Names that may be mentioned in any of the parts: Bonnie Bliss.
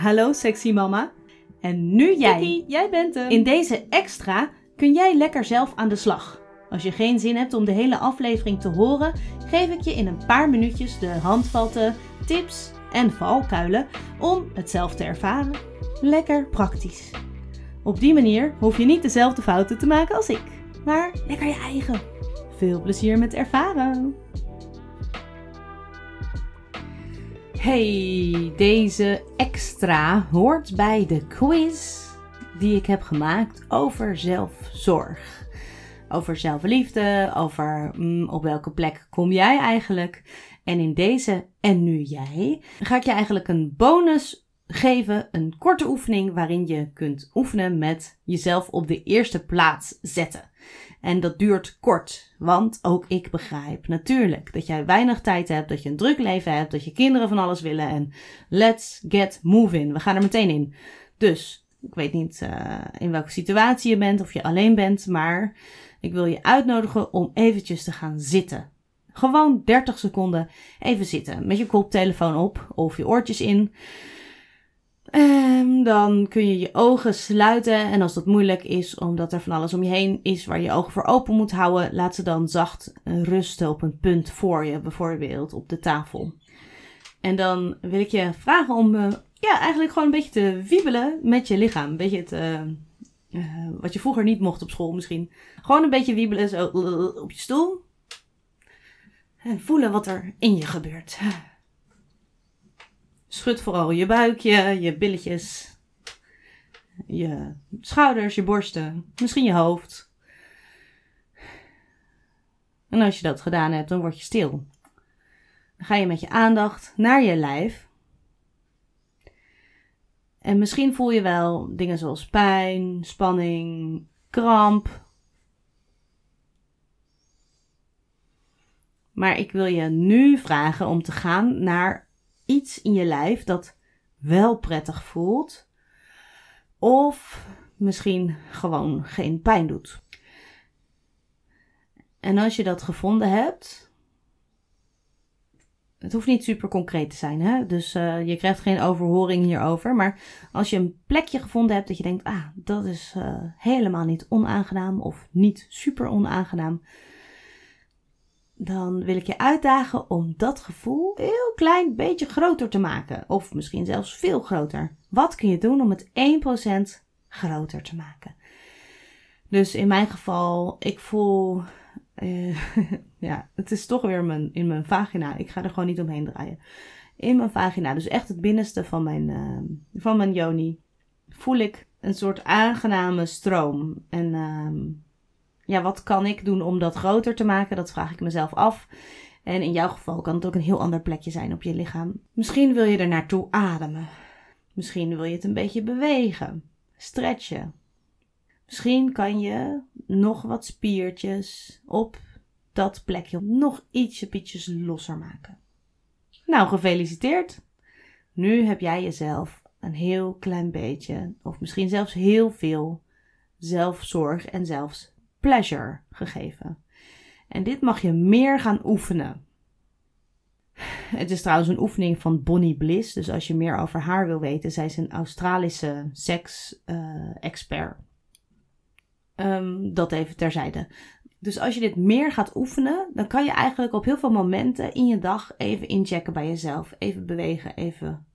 Hallo sexy mama. En nu jij. Kiki, jij bent hem. In deze extra kun jij lekker zelf aan de slag. Als je geen zin hebt om de hele aflevering te horen, geef ik je in een paar minuutjes de handvatten, tips en valkuilen om het zelf te ervaren. Lekker praktisch. Op die manier hoef je niet dezelfde fouten te maken als ik, maar lekker je eigen. Veel plezier met ervaren. Hey, deze extra hoort bij de quiz die ik heb gemaakt over zelfzorg. Over zelfliefde, over op welke plek kom jij eigenlijk. En in deze en nu jij ga ik je eigenlijk een bonus geven. Een korte oefening waarin je kunt oefenen met jezelf op de eerste plaats zetten. En dat duurt kort, want ook ik begrijp natuurlijk dat jij weinig tijd hebt, dat je een druk leven hebt, dat je kinderen van alles willen en let's get moving. We gaan er meteen in. Dus, ik weet niet in welke situatie je bent of je alleen bent, maar ik wil je uitnodigen om eventjes te gaan zitten. Gewoon 30 seconden even zitten met je koptelefoon op of je oortjes in. En dan kun je je ogen sluiten en als dat moeilijk is, omdat er van alles om je heen is waar je ogen voor open moet houden, laat ze dan zacht rusten op een punt voor je, bijvoorbeeld op de tafel. En dan wil ik je vragen om eigenlijk gewoon een beetje te wiebelen met je lichaam. Een beetje het, wat je vroeger niet mocht op school misschien. Gewoon een beetje wiebelen zo op je stoel en voelen wat er in je gebeurt. Schud vooral je buikje, je billetjes, je schouders, je borsten, misschien je hoofd. En als je dat gedaan hebt, dan word je stil. Dan ga je met je aandacht naar je lijf. En misschien voel je wel dingen zoals pijn, spanning, kramp. Maar ik wil je nu vragen om te gaan naar iets in je lijf dat wel prettig voelt of misschien gewoon geen pijn doet. En als je dat gevonden hebt, het hoeft niet super concreet te zijn, hè? Dus je krijgt geen overhoring hierover, maar als je een plekje gevonden hebt dat je denkt, dat is helemaal niet onaangenaam of niet super onaangenaam, dan wil ik je uitdagen om dat gevoel een heel klein beetje groter te maken. Of misschien zelfs veel groter. Wat kun je doen om het 1% groter te maken? Dus in mijn geval, ik voel... het is toch weer in mijn vagina. Ik ga er gewoon niet omheen draaien. In mijn vagina, dus echt het binnenste van mijn yoni, voel ik een soort aangename stroom. En... wat kan ik doen om dat groter te maken? Dat vraag ik mezelf af. En in jouw geval kan het ook een heel ander plekje zijn op je lichaam. Misschien wil je er naartoe ademen. Misschien wil je het een beetje bewegen. Stretchen. Misschien kan je nog wat spiertjes op dat plekje nog ietsjes losser maken. Nou, gefeliciteerd. Nu heb jij jezelf een heel klein beetje, of misschien zelfs heel veel, zelfzorg en zelfs pleasure gegeven. En dit mag je meer gaan oefenen. Het is trouwens een oefening van Bonnie Bliss. Dus als je meer over haar wil weten. Zij is een Australische seks-expert. Dat even terzijde. Dus als je dit meer gaat oefenen. Dan kan je eigenlijk op heel veel momenten in je dag even inchecken bij jezelf. Even bewegen. Even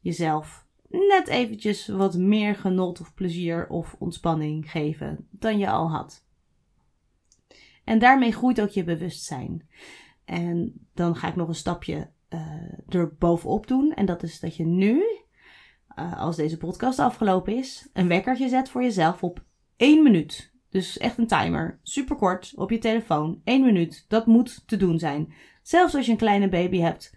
jezelf net eventjes wat meer genot of plezier of ontspanning geven dan je al had. En daarmee groeit ook je bewustzijn. En dan ga ik nog een stapje er bovenop doen. En dat is dat je nu, als deze podcast afgelopen is, een wekkertje zet voor jezelf op 1 minuut. Dus echt een timer, super kort, op je telefoon, 1 minuut. Dat moet te doen zijn. Zelfs als je een kleine baby hebt.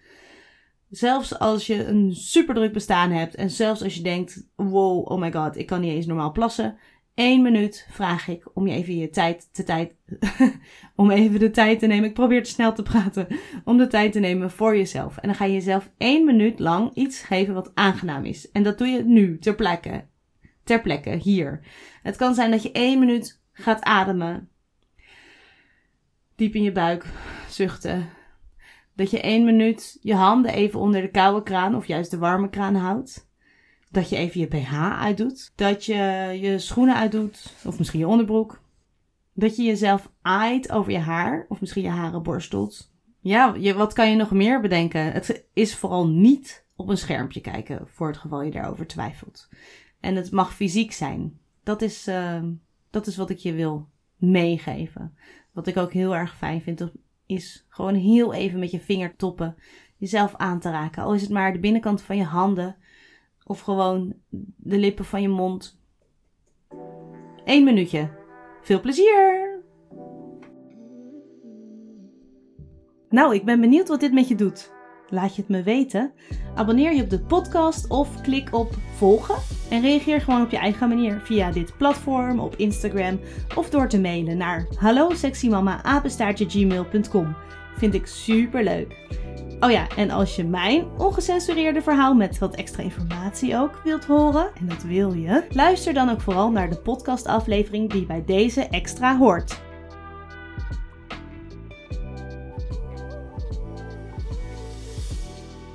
Zelfs als je een super druk bestaan hebt en zelfs als je denkt, wow, oh my god, ik kan niet eens normaal plassen. 1 minuut vraag ik om je even om even de tijd te nemen. Ik probeer te snel te praten. Om de tijd te nemen voor jezelf. En dan ga je jezelf 1 minuut lang iets geven wat aangenaam is. En dat doe je nu, ter plekke. Ter plekke, hier. Het kan zijn dat je 1 minuut gaat ademen. Diep in je buik zuchten. Dat je 1 minuut je handen even onder de koude kraan of juist de warme kraan houdt. dat je even je BH uitdoet, dat je je schoenen uitdoet of misschien je onderbroek. Dat je jezelf aait over je haar of misschien je haren borstelt. Ja, wat kan je nog meer bedenken? Het is vooral niet op een schermpje kijken voor het geval je daarover twijfelt. En het mag fysiek zijn. Dat is wat ik je wil meegeven. Wat ik ook heel erg fijn vind is gewoon heel even met je vingertoppen jezelf aan te raken. Al is het maar de binnenkant van je handen of gewoon de lippen van je mond. 1 minuutje. Veel plezier! Nou, ik ben benieuwd wat dit met je doet. Laat je het me weten. Abonneer je op de podcast of klik op volgen. En reageer gewoon op je eigen manier via dit platform, op Instagram of door te mailen naar hallosexymama@gmail.com. Vind ik super leuk. Oh ja, en als je mijn ongecensureerde verhaal met wat extra informatie ook wilt horen, en dat wil je, luister dan ook vooral naar de podcastaflevering die bij deze extra hoort.